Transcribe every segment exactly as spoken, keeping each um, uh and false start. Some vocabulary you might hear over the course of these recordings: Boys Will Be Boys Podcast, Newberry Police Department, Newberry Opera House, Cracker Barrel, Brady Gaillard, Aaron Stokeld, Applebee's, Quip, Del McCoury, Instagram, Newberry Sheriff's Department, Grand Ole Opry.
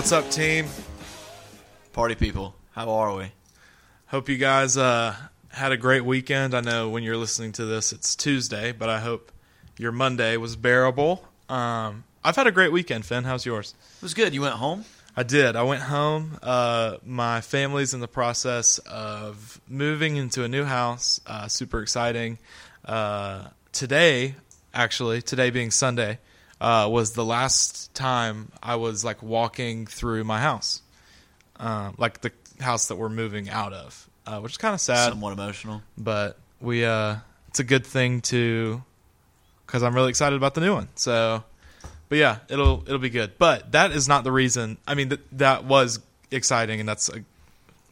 What's up, team? Party people, how are we? Hope you guys uh, had a great weekend. I know when you're listening to this, it's Tuesday, but I hope your Monday was bearable. Um, I've had a great weekend, Finn. How's yours? It was good. You went home? I did. I went home. Uh, my family's in the process of moving into a new house. Uh, super exciting. Uh, today, actually, today being Sunday, uh, was the last time I was like walking through my house, um, like the house that we're moving out of, uh, which is kind of sad. Somewhat emotional. But we, uh, it's a good thing to, because I'm really excited about the new one. So... But yeah, it'll it'll be good. But that is not the reason. I mean, th- that was exciting, and that's a,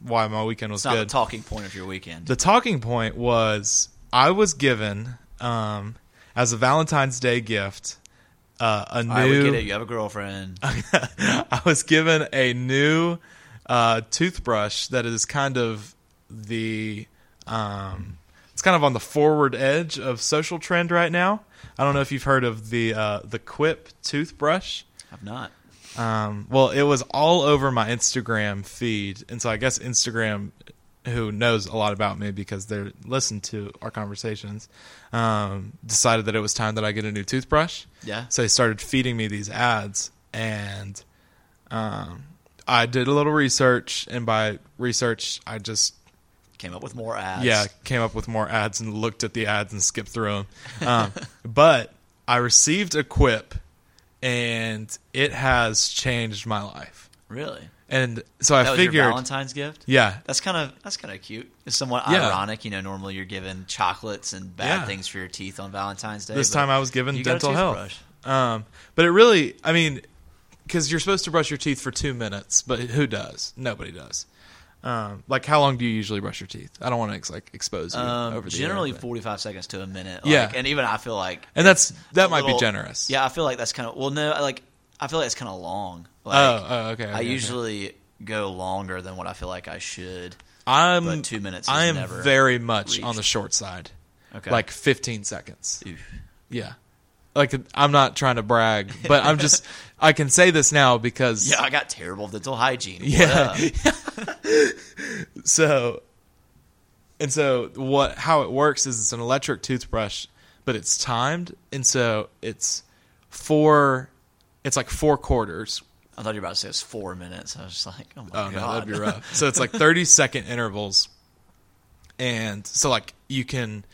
why my weekend was good. It's not good. The talking point of your weekend. The talking point was I was given, um, as a Valentine's Day gift, uh, a All new... Right, we get it. You have a girlfriend. I was given a new uh, toothbrush that is kind of the... Um, it's kind of on the forward edge of social trend right now. I don't know if you've heard of the uh, the Quip toothbrush. I've not. Um, well, it was all over my Instagram feed, and so I guess Instagram, who knows a lot about me because they listen to our conversations, um, decided that it was time that I get a new toothbrush. Yeah. So they started feeding me these ads, and um, I did a little research, and by research, I just... Came up with more ads. Yeah, came up with more ads and looked at the ads and skipped through them. Um, but I received a Quip, and it has changed my life. Really? And so that I was figured your Valentine's gift. Yeah, that's kind of that's kind of cute. It's somewhat yeah. ironic, you know. Normally, you're given chocolates and bad yeah. things for your teeth on Valentine's Day. This time, I was given dental health. Um, but it really, I mean, because you're supposed to brush your teeth for two minutes, but who does? Nobody does. Um, like how long do you usually brush your teeth? I don't want to like expose you um, over the generally year, forty-five seconds to a minute. Like, yeah, and even I feel like, and that's that might little, be generous. Yeah, I feel like that's kind of well, no, like I feel like it's kind of long. Like, oh, oh, okay. okay I usually okay. go longer than what I feel like I should. I'm but two minutes. I am never very much reached. On the short side. Okay, like fifteen seconds. Oof. Yeah. Like, I'm not trying to brag, but I'm just, I can say this now because. Yeah, I got terrible dental hygiene. What yeah. so, and so what, how it works is it's an electric toothbrush, but it's timed. And so it's four, it's like four quarters. I thought you were about to say it's four minutes. I was just like, oh my oh, God. No, that'd be rough. So it's like thirty second intervals. And so, like, you can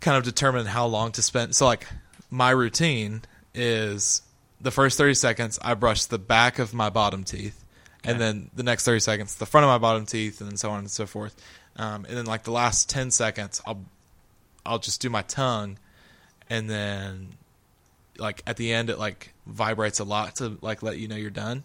kind of determine how long to spend. So, like, my routine is the first thirty seconds, I brush the back of my bottom teeth, and okay. then the next thirty seconds, the front of my bottom teeth, and then so on and so forth. Um, and then like the last ten seconds, I'll I'll just do my tongue, and then like at the end, it like vibrates a lot to like let you know you're done.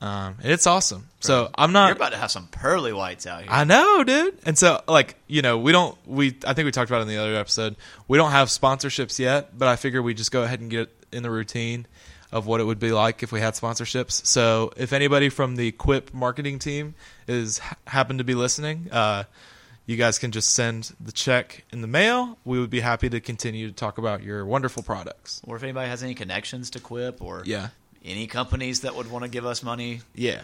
Um, and it's awesome. Perfect. So I'm not. You're about to have some pearly whites out here. I know, dude. And so, like, you know, we don't. We I think we talked about it in the other episode. We don't have sponsorships yet, but I figure we just go ahead and get in the routine of what it would be like if we had sponsorships. So if anybody from the Quip marketing team is happen to be listening, uh, you guys can just send the check in the mail. We would be happy to continue to talk about your wonderful products. Or if anybody has any connections to Quip or yeah. any companies that would want to give us money. Yeah.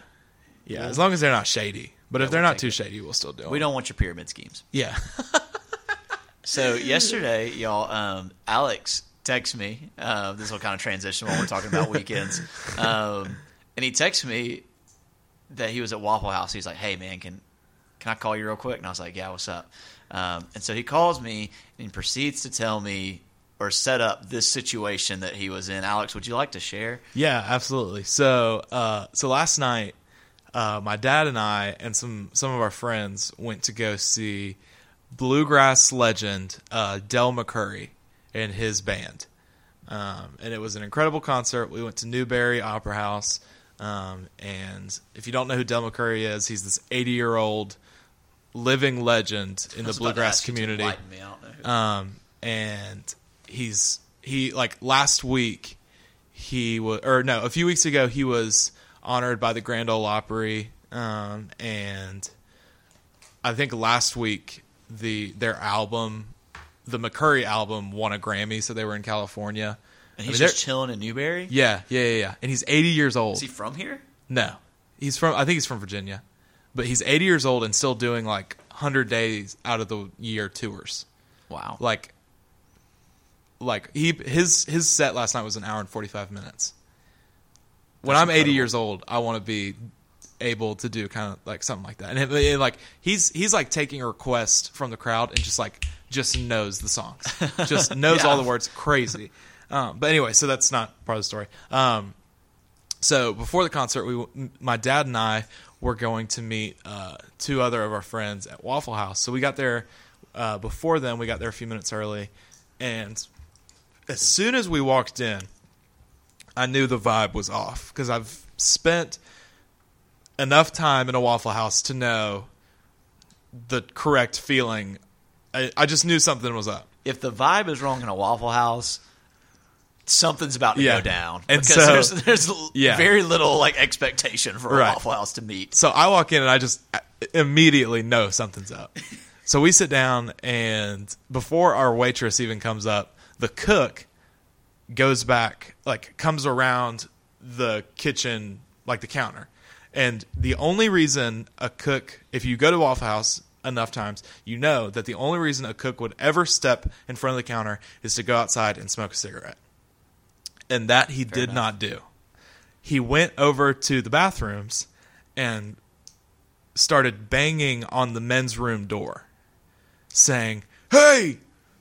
Yeah. We'll, as long as they're not shady. But yeah, if they're we'll not too it. shady, we'll still do it. We don't want your pyramid schemes. Yeah. So yesterday, y'all, um, Alex texted me. Uh, this will kind of transition when we're talking about weekends. Um, and he texted me that he was at Waffle House. He's like, hey, man, can can I call you real quick? And I was like, yeah, what's up? Um, and so he calls me and proceeds to tell me, or set up this situation that he was in. Alex, would you like to share? Yeah, absolutely. So, uh, so last night, uh, my dad and I and some some of our friends went to go see bluegrass legend uh, Del McCoury and his band, um, and it was an incredible concert. We went to Newberry Opera House, um, and if you don't know who Del McCoury is, he's this eighty year old living legend in the bluegrass community. Um, and He's he like last week he was or no a few weeks ago he was honored by the Grand Ole Opry, um, and I think last week the their album the McCoury album won a Grammy, so they were in California and he's I mean, just chilling in Newberry. Yeah, yeah, yeah, yeah. And he's eighty years old. Is he from here? No, He's from, I think he's from Virginia, but he's eighty years old and still doing like one hundred days out of the year tours. Wow. Like, like he his his set last night was an hour and forty-five minutes. When That's I'm incredible. eighty years old, I want to be able to do kind of like something like that. And it, it, like he's he's like taking a request from the crowd and just like just knows the songs, just knows yeah. all the words. Crazy. Um, but anyway, so that's not part of the story. Um, so before the concert, we my dad and I were going to meet uh, two other of our friends at Waffle House. So we got there uh, before them. We got there a few minutes early, and as soon as we walked in, I knew the vibe was off because I've spent enough time in a Waffle House to know the correct feeling. I, I just knew something was up. If the vibe is wrong in a Waffle House, something's about to yeah. go down. And because so, there's, there's yeah. very little like expectation for a right. Waffle House to meet. So I walk in and I just immediately know something's up. So we sit down, and before our waitress even comes up, the cook goes back, like comes around the kitchen, like the counter. And the only reason a cook, if you go to Waffle House enough times, you know that the only reason a cook would ever step in front of the counter is to go outside and smoke a cigarette. And that he Fair did enough. not do. He went over to the bathrooms and started banging on the men's room door, saying, "Hey,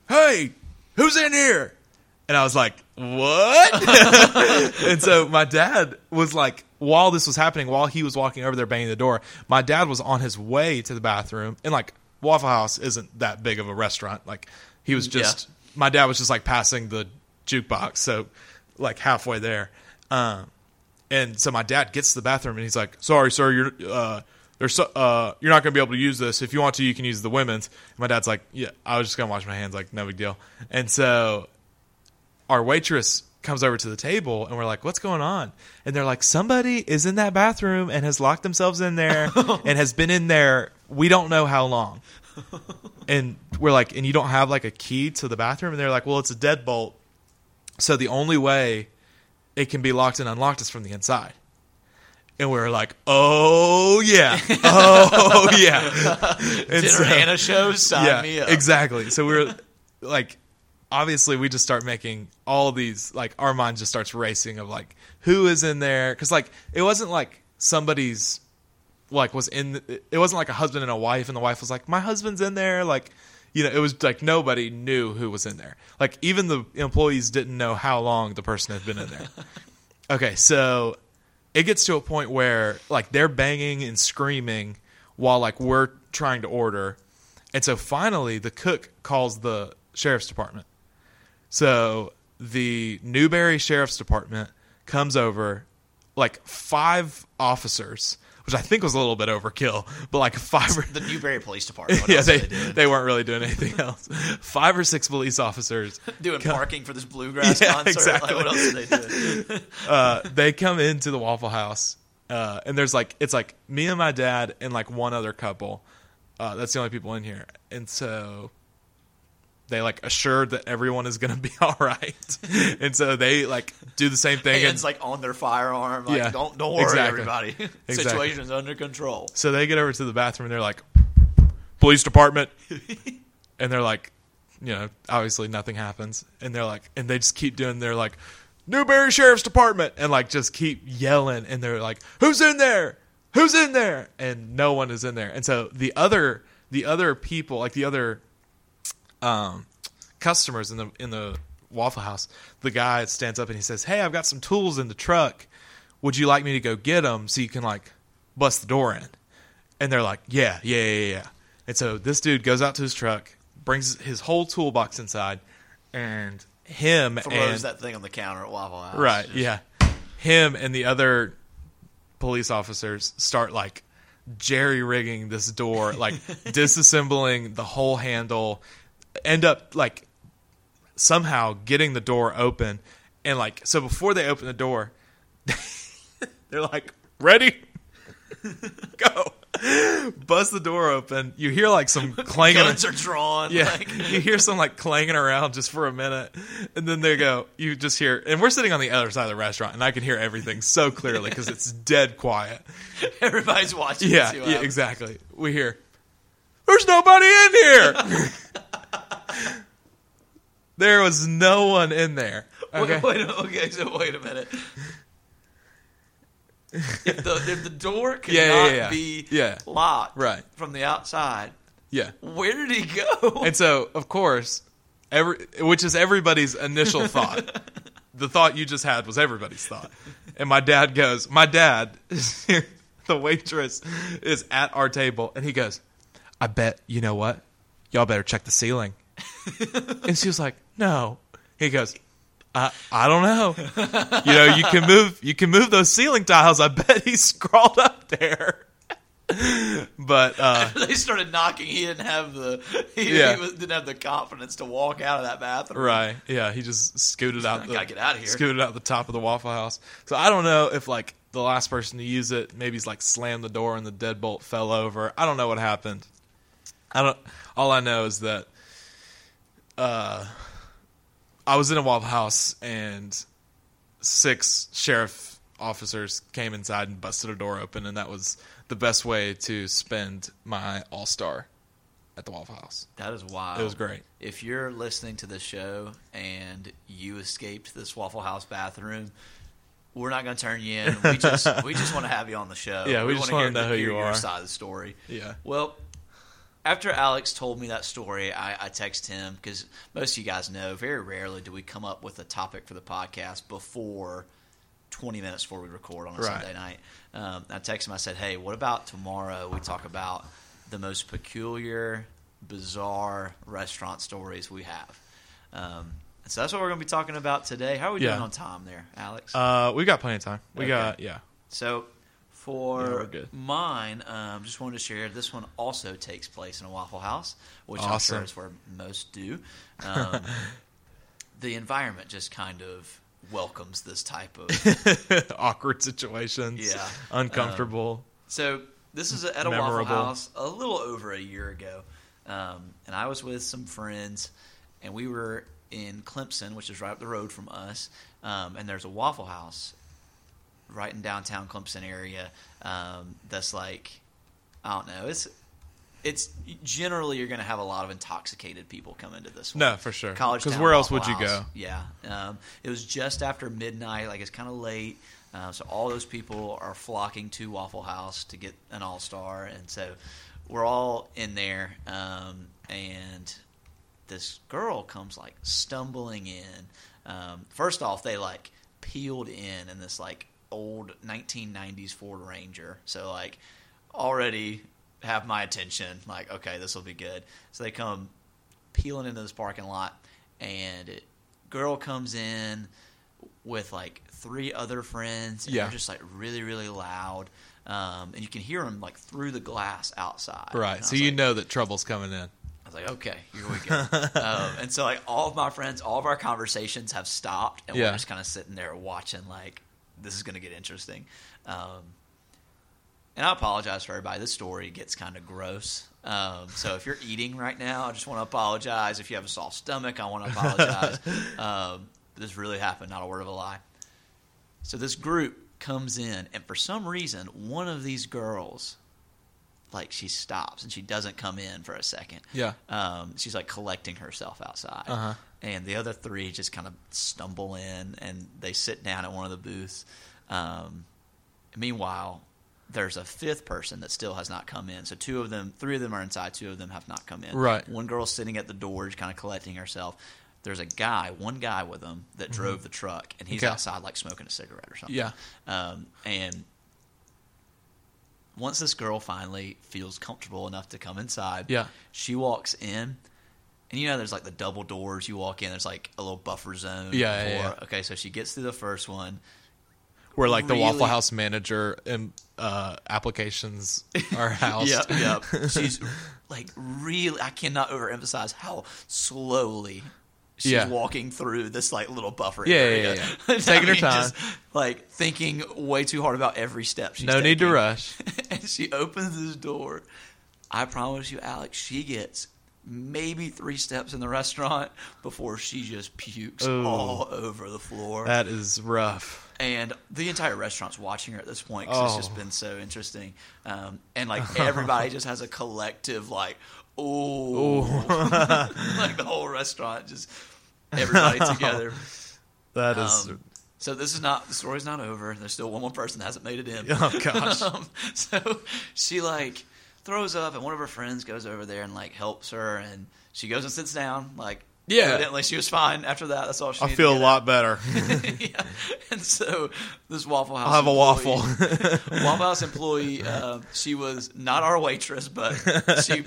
hey, who's in here?" And I was like, "What?" And so my dad was like, while this was happening, while he was walking over there banging the door, my dad was on his way to the bathroom. And like, Waffle House isn't that big of a restaurant. Like, he was just, yeah. my dad was just like passing the jukebox. So, like, halfway there. Um, and so my dad gets to the bathroom and he's like, "Sorry, sir, you're, uh, there's, so, uh, you're not going to be able to use this. If you want to, you can use the women's." And my dad's like, "Yeah, I was just going to wash my hands. Like, no big deal." And so our waitress comes over to the table and we're like, "What's going on?" And they're like, "Somebody is in that bathroom and has locked themselves in there and has been in there. We don't know how long." And we're like, "And you don't have like a key to the bathroom?" And they're like, "Well, it's a deadbolt. So the only way it can be locked and unlocked is from the inside." And we were like, "Oh yeah. Oh yeah." Dinner so, Anna shows, sign yeah, me up. Exactly. So we were like, obviously, we just start making all these, like, our mind just starts racing of, like, who is in there? Because, like, it wasn't like somebody's, like, was in, the, it wasn't like a husband and a wife, and the wife was like, "My husband's in there." Like, you know, it was like nobody knew who was in there. Like, even the employees didn't know how long the person had been in there. Okay, so it gets to a point where, like, they're banging and screaming while, like, we're trying to order. And so finally, the cook calls the sheriff's department. So the Newberry Sheriff's Department comes over, like five officers, which I think was a little bit overkill, but like five. Or, the Newberry Police Department. What yeah, else they, they, did? They weren't really doing anything else. Five or six police officers. Doing come, parking for this bluegrass yeah, concert. Exactly. Like, what else did they do? uh, they come into the Waffle House, uh, and there's like, it's like me and my dad and like one other couple. Uh, that's the only people in here. And so they like assured that everyone is going to be all right. And so they like do the same thing. Hands and, like on their firearm. Like, yeah, don't, don't worry, exactly. everybody. Exactly. Situation's under control. So they get over to the bathroom and they're like, "Police department." And they're like, you know, obviously nothing happens. And they're like, and they just keep doing their like, "Newberry Sheriff's Department." And like, just keep yelling. And they're like, "Who's in there? Who's in there?" And no one is in there. And so the other, the other people, like the other, Um, customers in the in the Waffle House, the guy stands up and he says, "Hey, I've got some tools in the truck. Would you like me to go get them so you can like bust the door in?" And they're like, "Yeah, yeah, yeah, yeah." And so this dude goes out to his truck, brings his whole toolbox inside, and him throws and that thing on the counter at Waffle House. Right? Just... Yeah, him and the other police officers start like jerry-rigging this door, like disassembling the whole handle. End up like somehow getting the door open, and like so before they open the door, they're like, "Ready, go!" Bust the door open. You hear like some clanging. Guns are drawn. Yeah, like. You hear some like clanging around just for a minute, and then they go. You just hear, and we're sitting on the other side of the restaurant, and I can hear everything so clearly because it's dead quiet. Everybody's watching. Yeah, to yeah, exactly. We hear. There's nobody in here. There was no one in there. Okay. Wait, wait, okay, so wait a minute. If the, if the door could yeah, not yeah, yeah. be yeah. locked right. from the outside, yeah, where did he go? And so, of course, every which is everybody's initial thought. The thought you just had was everybody's thought. And my dad goes, my dad, the waitress, is at our table, and he goes, I bet, you know what? Y'all better check the ceiling. And she was like, no. He goes, I, I don't know. You know, you can move you can move those ceiling tiles. I bet he scrawled up there. But uh, after they started knocking, he didn't have the he, yeah. he was, didn't have the confidence to walk out of that bathroom. Right. Yeah, he just scooted He's out like, the gotta get out of here. Scooted out the top of the Waffle House. So I don't know if like the last person to use it maybe he's like slammed the door and the deadbolt fell over. I don't know what happened. I don't all I know is that Uh, I was in a Waffle House and six sheriff officers came inside and busted a door open, and that was the best way to spend my all-star at the Waffle House. That is wild. It was great. If you're listening to this show and you escaped this Waffle House bathroom, we're not going to turn you in. We just we just want to have you on the show. Yeah, we, we just want to know who you are. Your side of the story. Yeah. Well. After Alex told me that story, I, I texted him because most of you guys know very rarely do we come up with a topic for the podcast before twenty minutes before we record on a right. Sunday night. Um, I texted him. I said, hey, what about tomorrow we talk about the most peculiar, bizarre restaurant stories we have? Um, so that's what we're going to be talking about today. How are we yeah. doing on time there, Alex? Uh, we got plenty of time. We okay. got – yeah. So – For yeah, mine, um, just wanted to share, this one also takes place in a Waffle House, which awesome. I'm sure is where most do. Um, the environment just kind of welcomes this type of... awkward situations. Yeah. Uncomfortable. Um, so this is at a memorable. Waffle House a little over a year ago, um, and I was with some friends, and we were in Clemson, which is right up the road from us, um, and there's a Waffle House right in downtown Clemson area, um, that's like, I don't know, it's it's generally you're going to have a lot of intoxicated people come into this one. No, for sure. College Because where else would you go? Yeah. Um, it was just after midnight, like it's kind of late, uh, so all those people are flocking to Waffle House to get an all-star, and so we're all in there, um, and this girl comes like stumbling in. Um, first off, they like peeled in in this like old nineteen nineties Ford Ranger, so like already have my attention, like okay, this will be good. So they come peeling into this parking lot, and it, girl comes in with like three other friends, and yeah. they're just like really really loud, um and you can hear them like through the glass outside, right? So you like, know that trouble's coming in. I was like, okay, here we go. um, and so like all of my friends, all of our conversations have stopped, and yeah. we're just kind of sitting there watching like this is going to get interesting. Um, and I apologize for everybody. This story gets kind of gross. Um, so if you're eating right now, I just want to apologize. If you have a soft stomach, I want to apologize. um, this really happened, not a word of a lie. So this group comes in, and for some reason, one of these girls, like she stops, and she doesn't come in for a second. Yeah. Um, she's like collecting herself outside. Uh-huh. And the other three just kind of stumble in, and they sit down at one of the booths. Um, meanwhile, there's a fifth person that still has not come in. So two of them, three of them are inside, two of them have not come in. Right. One girl's sitting at the door, just kind of collecting herself. There's a guy, one guy with them that drove mm-hmm. the truck, and he's okay. outside like smoking a cigarette or something. Yeah. Um, and once this girl finally feels comfortable enough to come inside, yeah. she walks in. And you know, there's like the double doors. You walk in, there's like a little buffer zone. Yeah, yeah, yeah. Okay, so she gets through the first one. Where like really, the Waffle House manager and uh, applications are housed. Yep, yep. She's like really, I cannot overemphasize how slowly she's yeah. walking through this like little buffer yeah, area. Yeah, yeah. Taking mean, her time. Just, like thinking way too hard about every step she's No taking. Need to rush. And she opens this door. I promise you, Alex, she gets maybe three steps in the restaurant before she just pukes Ooh, all over the floor. That is rough. And the entire restaurant's watching her at this point because oh. it's just been so interesting. Um, and, like, everybody just has a collective, like, oh. Like, the whole restaurant, just everybody together. That is um, – so this is not – the story's not over. There's still one more person that hasn't made it in. Oh, gosh. um, so she, like, throws up, and one of her friends goes over there and, like, helps her. And she goes and sits down, like – yeah. Evidently, she was fine after that. That's all she I needed. I feel a lot better. Yeah. And so this Waffle House I'll have employee, a waffle. Waffle House employee, uh, she was not our waitress, but she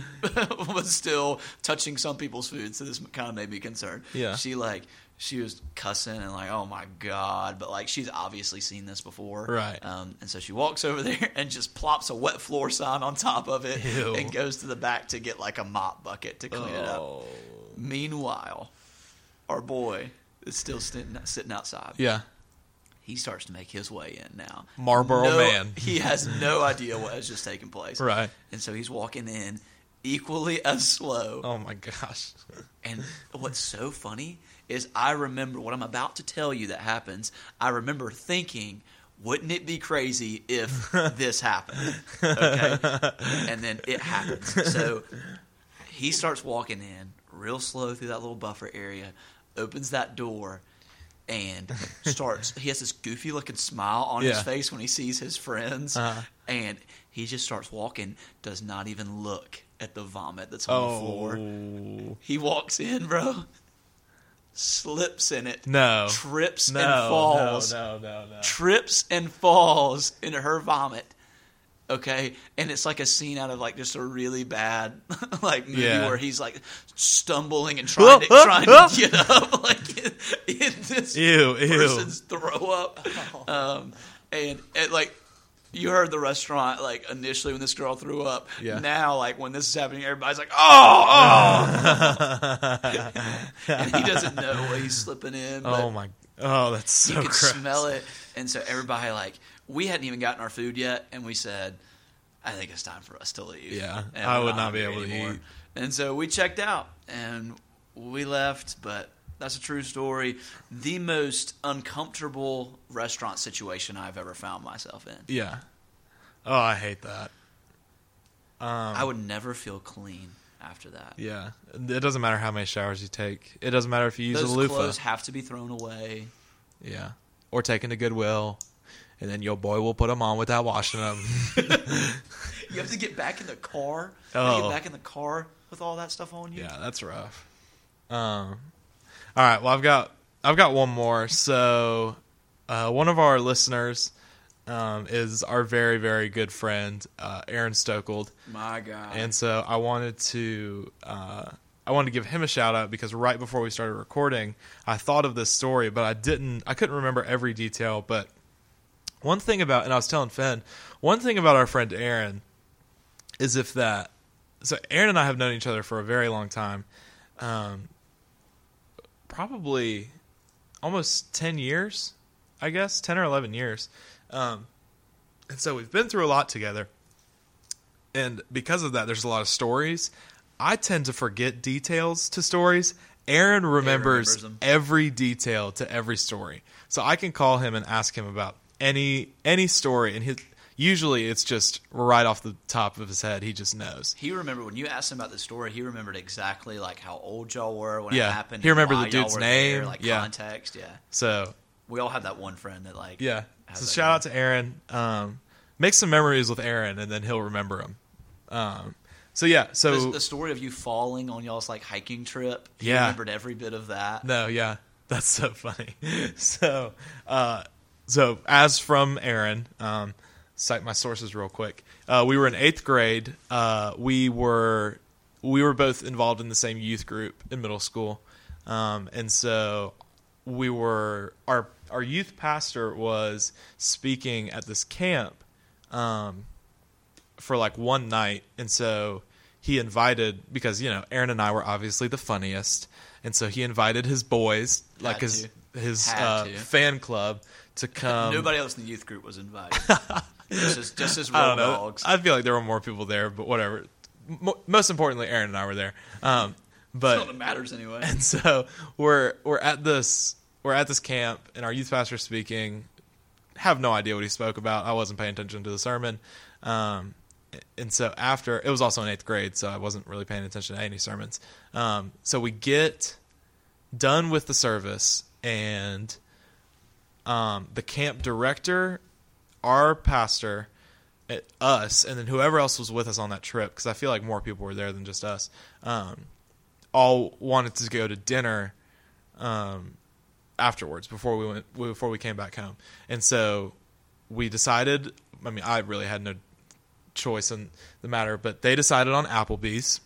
was still touching some people's food, so this kind of made me concerned. Yeah. She, like, she was cussing and like, oh, my God. But, like, she's obviously seen this before. Right. Um, and so she walks over there and just plops a wet floor sign on top of it Ew. And goes to the back to get, like, a mop bucket to clean oh. it up. Meanwhile, our boy is still sitting, sitting outside. Yeah. He starts to make his way in now. Marlboro no, man. He has no idea what has just taken place. Right. And so he's walking in equally as slow. Oh, my gosh. And what's so funny is I remember what I'm about to tell you that happens. I remember thinking, wouldn't it be crazy if this happened? Okay. And then it happens. So he starts walking in real slow through that little buffer area, opens that door, and starts – he has this goofy-looking smile on yeah. his face when he sees his friends, uh-huh. and he just starts walking, does not even look at the vomit that's on oh. the floor. He walks in, bro, slips in it, no, trips no, and falls, no, no, no, no. trips and falls into her vomit. Okay, and it's like a scene out of like just a really bad like movie yeah. where he's like stumbling and trying to, oh, trying oh, to oh. get up like in, in this ew, person's ew. Throw up, oh. um, and, and like you heard the restaurant like initially when this girl threw up. Yeah. Now like when this is happening, everybody's like, oh, oh. And he doesn't know what he's slipping in. But oh my, oh that's so you can gross. Smell it, and so everybody like. We hadn't even gotten our food yet, and we said, I think it's time for us to leave. Yeah, I would not be able to eat. And so we checked out, and we left, but that's a true story. The most uncomfortable restaurant situation I've ever found myself in. Yeah. Oh, I hate that. Um, I would never feel clean after that. Yeah. It doesn't matter how many showers you take. It doesn't matter if you use a loofah. Those clothes have to be thrown away. Yeah. Or taken to Goodwill. And then your boy will put them on without washing them. You have to get back in the car. You have to get back in the car with all that stuff on you. Yeah, that's rough. Um, all right. Well, I've got I've got one more. So, uh, one of our listeners um, is our very very good friend uh, Aaron Stokeld. My God. And so I wanted to uh, I wanted to give him a shout out because right before we started recording, I thought of this story, but I didn't. I couldn't remember every detail, but. One thing about, and I was telling Finn, one thing about our friend Aaron is if that, so Aaron and I have known each other for a very long time, um, probably almost ten years, I guess, ten or eleven years. Um, and so we've been through a lot together. And because of that, there's a lot of stories. I tend to forget details to stories. Aaron remembers, Aaron remembers every detail to every story. So I can call him and ask him about Any any story, and his, usually it's just right off the top of his head. He just knows. He remembered when you asked him about the story. He remembered exactly like how old y'all were when yeah. it happened. He remembered the dude's name, there, like yeah. context. Yeah. So we all have that one friend that like yeah. So shout out to Aaron. Um, make some memories with Aaron, and then he'll remember them. Um, so yeah. So There's the story of you falling on y'all's like hiking trip. He yeah. remembered every bit of that. No, yeah, that's so funny. so. uh So, as from Aaron, um, cite my sources real quick. Uh, we were in eighth grade. Uh, we were we were both involved in the same youth group in middle school, um, and so we were our our youth pastor was speaking at this camp um, for like one night, and so he invited, because, you know, Aaron and I were obviously the funniest, and so he invited his boys, Had like his to. his uh, fan club, to come. Nobody else in the youth group was invited. just, just his road dogs. I feel like there were more people there, but whatever. Most importantly, Aaron and I were there. Um, but that's all that matters anyway. And so we're we're at this we're at this camp, and our youth pastor speaking. Have no idea what he spoke about. I wasn't paying attention to the sermon. Um, and so after, it was also in eighth grade, so I wasn't really paying attention to any sermons. Um, so we get done with the service, and um, the camp director, our pastor, it, us, and then whoever else was with us on that trip, because I feel like more people were there than just us, um, all wanted to go to dinner um, afterwards before we went before we came back home. And so we decided, I mean, I really had no choice in the matter, but they decided on Applebee's.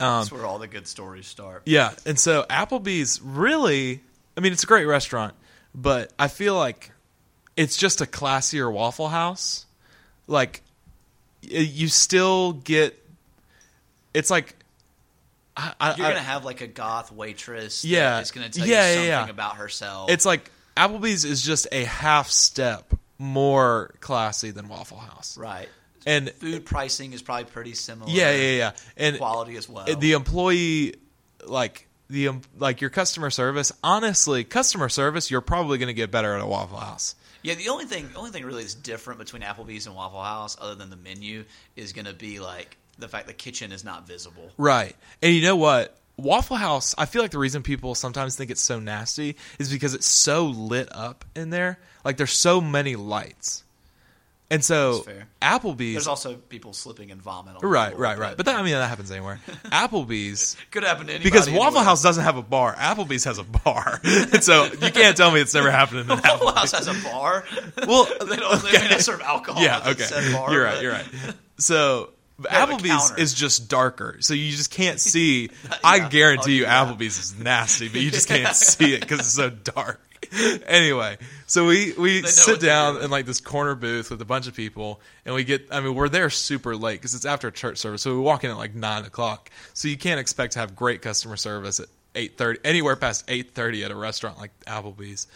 Um, That's where all the good stories start. Yeah. And so Applebee's really, I mean, it's a great restaurant, but I feel like it's just a classier Waffle House. Like, you still get, it's like, I, I, you're going to have like a goth waitress yeah, that's going to tell yeah, you something yeah. about herself. It's like Applebee's is just a half step more classy than Waffle House. Right. And food pricing is probably pretty similar. Yeah, yeah, yeah. And quality as well. The employee, like the like your customer service, honestly, customer service, you're probably going to get better at a Waffle House. Yeah, the only thing, only thing really that's different between Applebee's and Waffle House, other than the menu, is going to be like the fact the kitchen is not visible. Right. And you know what? Waffle House, I feel like the reason people sometimes think it's so nasty is because it's so lit up in there. Like, there's so many lights. And so Applebee's... There's also people slipping and vomit. On right, right, right. But that, I mean, that happens anywhere. Applebee's... Could happen to anybody. Because Waffle anywhere. House doesn't have a bar. Applebee's has a bar. And so you can't tell me it's never happened in an Applebee's. Waffle House has a bar? Well... they don't okay. they, they serve alcohol. Yeah, okay. Bar, you're right, but. You're right. So... Applebee's is just darker, so you just can't see. yeah, I guarantee you that. Applebee's is nasty, but you just can't see it because it's so dark. Anyway, so we, we sit down in like this corner booth with a bunch of people, and we get, I mean, we're there super late because it's after church service, so we walk in at like nine o'clock, so you can't expect to have great customer service at eight thirty, anywhere past eight thirty at a restaurant like Applebee's.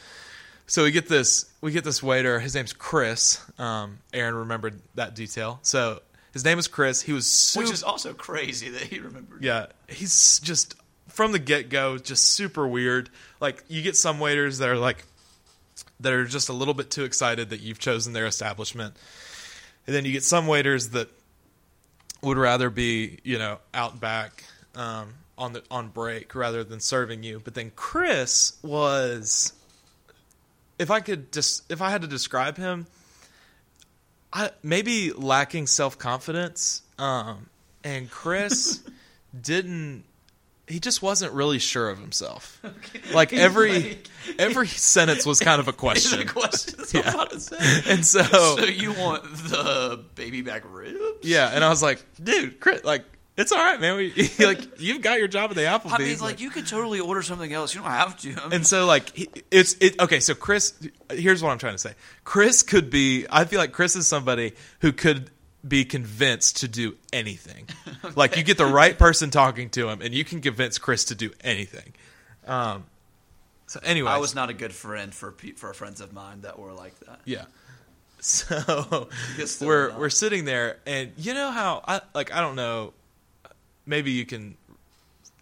So we get this, we get this waiter, his name's Chris. Um, Aaron remembered that detail, so... His name is Chris. He was super, which is also crazy that he remembered. Yeah, he's just from the get-go, just super weird. Like, you get some waiters that are like that are just a little bit too excited that you've chosen their establishment, and then you get some waiters that would rather be, you know, out back um, on the on break rather than serving you. But then Chris was, if I could just, if I had to describe him. I, maybe lacking self-confidence, um, and Chris didn't – he just wasn't really sure of himself. Okay. Like every like, every sentence was kind of a question. It's a question. That's yeah. what I'm about to say. And so – So you want the baby back ribs? Yeah, and I was like, dude, Chris, like – it's all right, man. We, like, you've got your job at the Applebee's. I mean, like, like you could totally order something else. You don't have to. I mean, and so, like, he, it's it, okay. So, Chris, here's what I'm trying to say. Chris could be. I feel like Chris is somebody who could be convinced to do anything. Okay. Like, you get the right person talking to him, and you can convince Chris to do anything. Um. So, anyway, I was not a good friend for for friends of mine that were like that. Yeah. So we're not. we're sitting there, and you know how I like I don't know. Maybe you can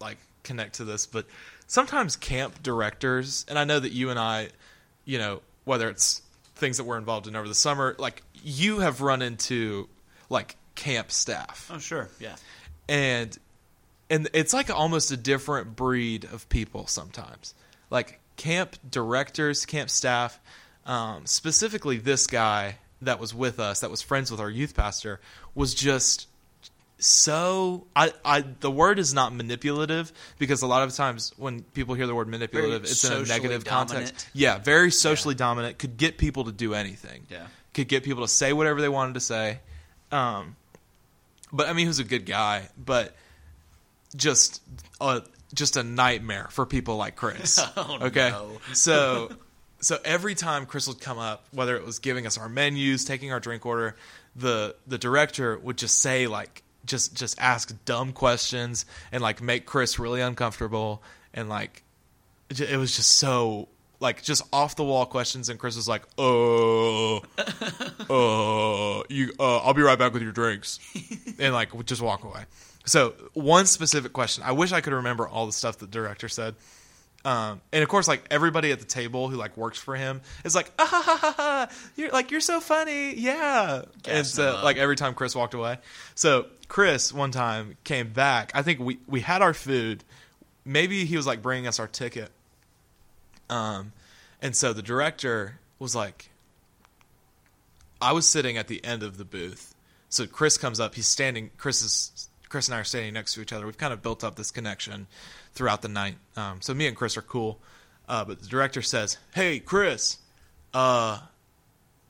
like connect to this, but sometimes camp directors, and I know that you and I, you know, whether it's things that we're involved in over the summer, like you have run into like camp staff. Oh, sure. Yeah. And, and it's like almost a different breed of people sometimes, like camp directors, camp staff, um, specifically this guy that was with us, that was friends with our youth pastor, was just So I, I the word is not manipulative, because a lot of times when people hear the word manipulative, very it's in a negative dominant. context. Yeah, very socially yeah. dominant. Could get people to do anything. Yeah, could get people to say whatever they wanted to say. Um, but I mean, he was a good guy, but just a just a nightmare for people like Chris. oh, okay, no. so so every time Chris would come up, whether it was giving us our menus, taking our drink order, the the director would just say like. just just ask dumb questions and like make Chris really uncomfortable, and like it was just so like just off the wall questions, and Chris was like, oh, uh, you, uh, I'll be right back with your drinks, and like just walk away. So one specific question, I wish I could remember all the stuff the director said. Um, and of course, like everybody at the table who like works for him is like, ah, ha, ha, ha, ha. You're like, you're so funny. Yeah. Guess and so not. Like every time Chris walked away. So Chris one time came back, I think we, we had our food. Maybe he was like bringing us our ticket. Um, and so the director was like, I was sitting at the end of the booth. So Chris comes up, he's standing, Chris is, Chris and I are standing next to each other. We've kind of built up this connection throughout the night. Um, so me and Chris are cool. Uh, but the director says, hey, Chris, uh,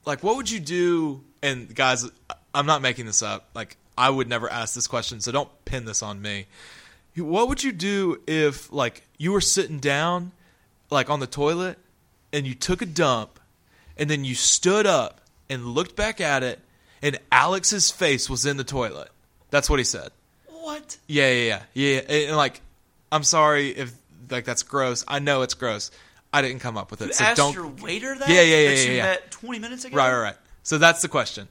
like, what would you do? And guys, I'm not making this up. Like, I would never ask this question, so don't pin this on me. What would you do if like you were sitting down like on the toilet and you took a dump and then you stood up and looked back at it and Alex's face was in the toilet? That's what he said. What? Yeah, yeah, yeah, yeah. And like, I'm sorry if like that's gross. I know it's gross. I didn't come up with it. You so asked don't. Your waiter that? Yeah, yeah, yeah, that yeah. You yeah. met twenty minutes ago. Right, right, right. So that's the question,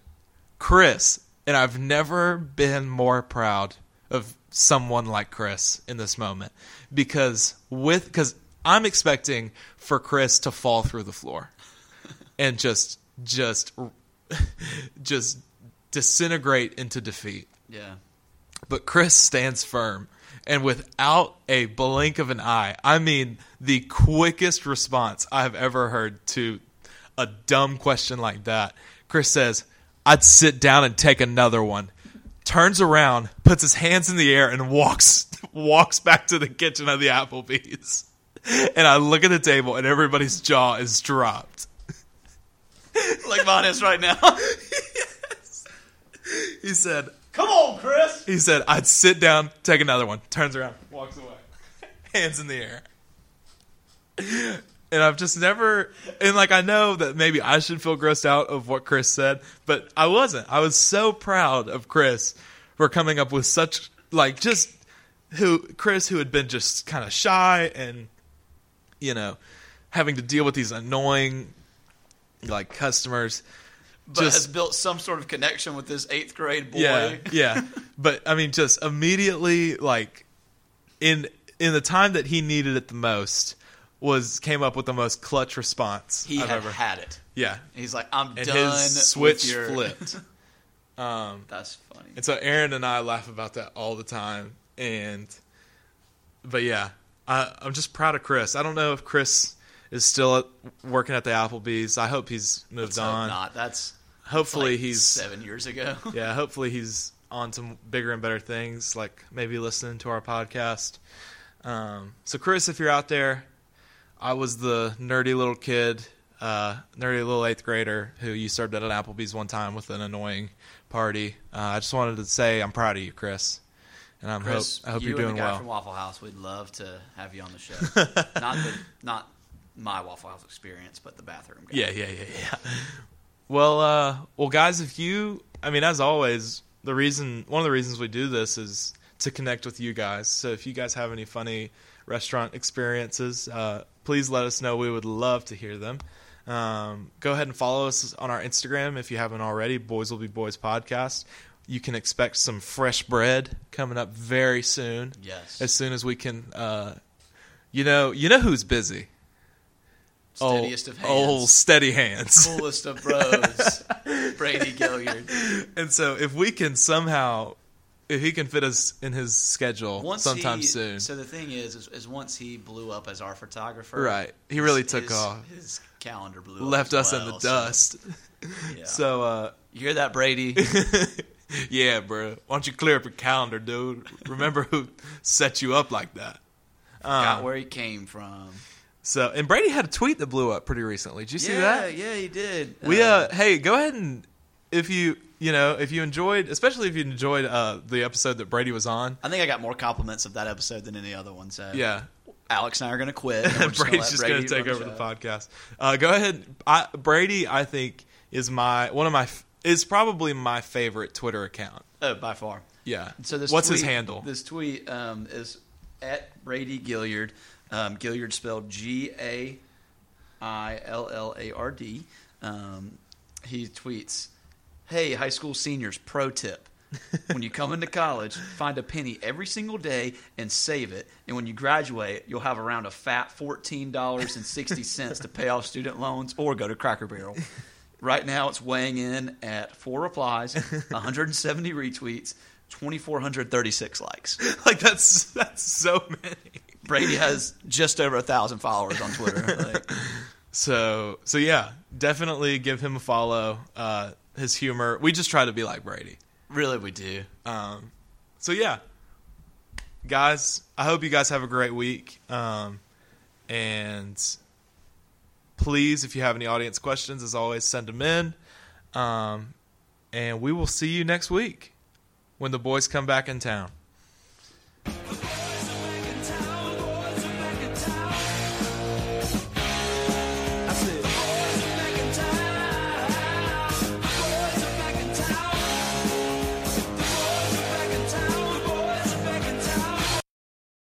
Chris. And I've never been more proud of someone like Chris in this moment, because with because I'm expecting for Chris to fall through the floor and just just just disintegrate into defeat. Yeah. But Chris stands firm, and without a blink of an eye, I mean the quickest response I've ever heard to a dumb question like that. Chris says, I'd sit down and take another one. Turns around, puts his hands in the air, and walks walks back to the kitchen of the Applebee's. And I look at the table, and everybody's jaw is dropped. Like mine is right now. Yes. He said... Come on, Chris. He said, I'd sit down, take another one. Turns around, walks away. Hands in the air. And I've just never... And, like, I know that maybe I should feel grossed out of what Chris said, but I wasn't. I was so proud of Chris for coming up with such, like, just... who Chris, who had been just kind of shy and, you know, having to deal with these annoying, like, customers... But just, has built some sort of connection with this eighth grade boy. Yeah, yeah. But, I mean, just immediately, like, in in the time that he needed it the most, was came up with the most clutch response He I've had ever. had it. Yeah. He's like, I'm and done his switch with your... flipped. Um, That's funny. And so Aaron and I laugh about that all the time. And, but, yeah, I, I'm just proud of Chris. I don't know if Chris... is still working at the Applebee's. I hope he's moved Let's on. Hope not. That's hopefully like he's seven years ago. Yeah, hopefully he's on to bigger and better things, like maybe listening to our podcast. Um, so, Chris, if you're out there, I was the nerdy little kid, uh, nerdy little eighth grader who you served at an Applebee's one time with an annoying party. Uh, I just wanted to say I'm proud of you, Chris. And I'm Chris, hope, I hope you you're doing and the guy well. From Waffle House, we'd love to have you on the show. not the, not. My Waffle House experience, but the bathroom guy. Yeah, yeah, yeah, yeah. Well, uh, well, guys, if you, I mean, as always, the reason, one of the reasons we do this is to connect with you guys. So if you guys have any funny restaurant experiences, uh, please let us know. We would love to hear them. Um, go ahead and follow us on our Instagram if you haven't already. Boys Will Be Boys Podcast. You can expect some fresh bread coming up very soon. Yes. As soon as we can, uh, you know, you know who's busy. Steadiest old, of hands. Old steady hands. Coolest of bros. Brady Gaillard. And so if we can somehow, if he can fit us in his schedule once sometime he, soon. So the thing is, is, is once he blew up as our photographer. Right. He really his, took his, off. His calendar blew Left up Left us well, in the so. dust. Yeah. So, uh. You hear that, Brady? Yeah, bro. Why don't you clear up your calendar, dude? Remember who set you up like that. Um, Got where he came from. So, and Brady had a tweet that blew up pretty recently. Did you see yeah, that? Yeah, yeah, he did. We uh, uh, hey, go ahead and if you you know if you enjoyed, especially if you enjoyed uh, the episode that Brady was on. I think I got more compliments of that episode than any other one. So yeah, Alex and I are going to quit. Brady's gonna just Brady going to take over the, the podcast. Uh, go ahead, I, Brady. I think is my one of my is probably my favorite Twitter account. Oh, by far. Yeah. So this what's tweet, his handle? This tweet um, is at Brady Gaillard. Um, Gaillard spelled G A I L L A R D. Um, he tweets, "Hey, high school seniors, pro tip. When you come into college, find a penny every single day and save it. And when you graduate, you'll have around a fat fourteen dollars and sixty cents to pay off student loans or go to Cracker Barrel." Right now, it's weighing in at four replies, one hundred seventy retweets, two thousand four hundred thirty-six likes. Like, that's that's so many. Brady has just over one thousand followers on Twitter. Like, so, so, yeah, definitely give him a follow. Uh, his humor. We just try to be like Brady. Really, we do. Um, so, yeah. Guys, I hope you guys have a great week. Um, and please, if you have any audience questions, as always, send them in. Um, and we will see you next week when the boys come back in town.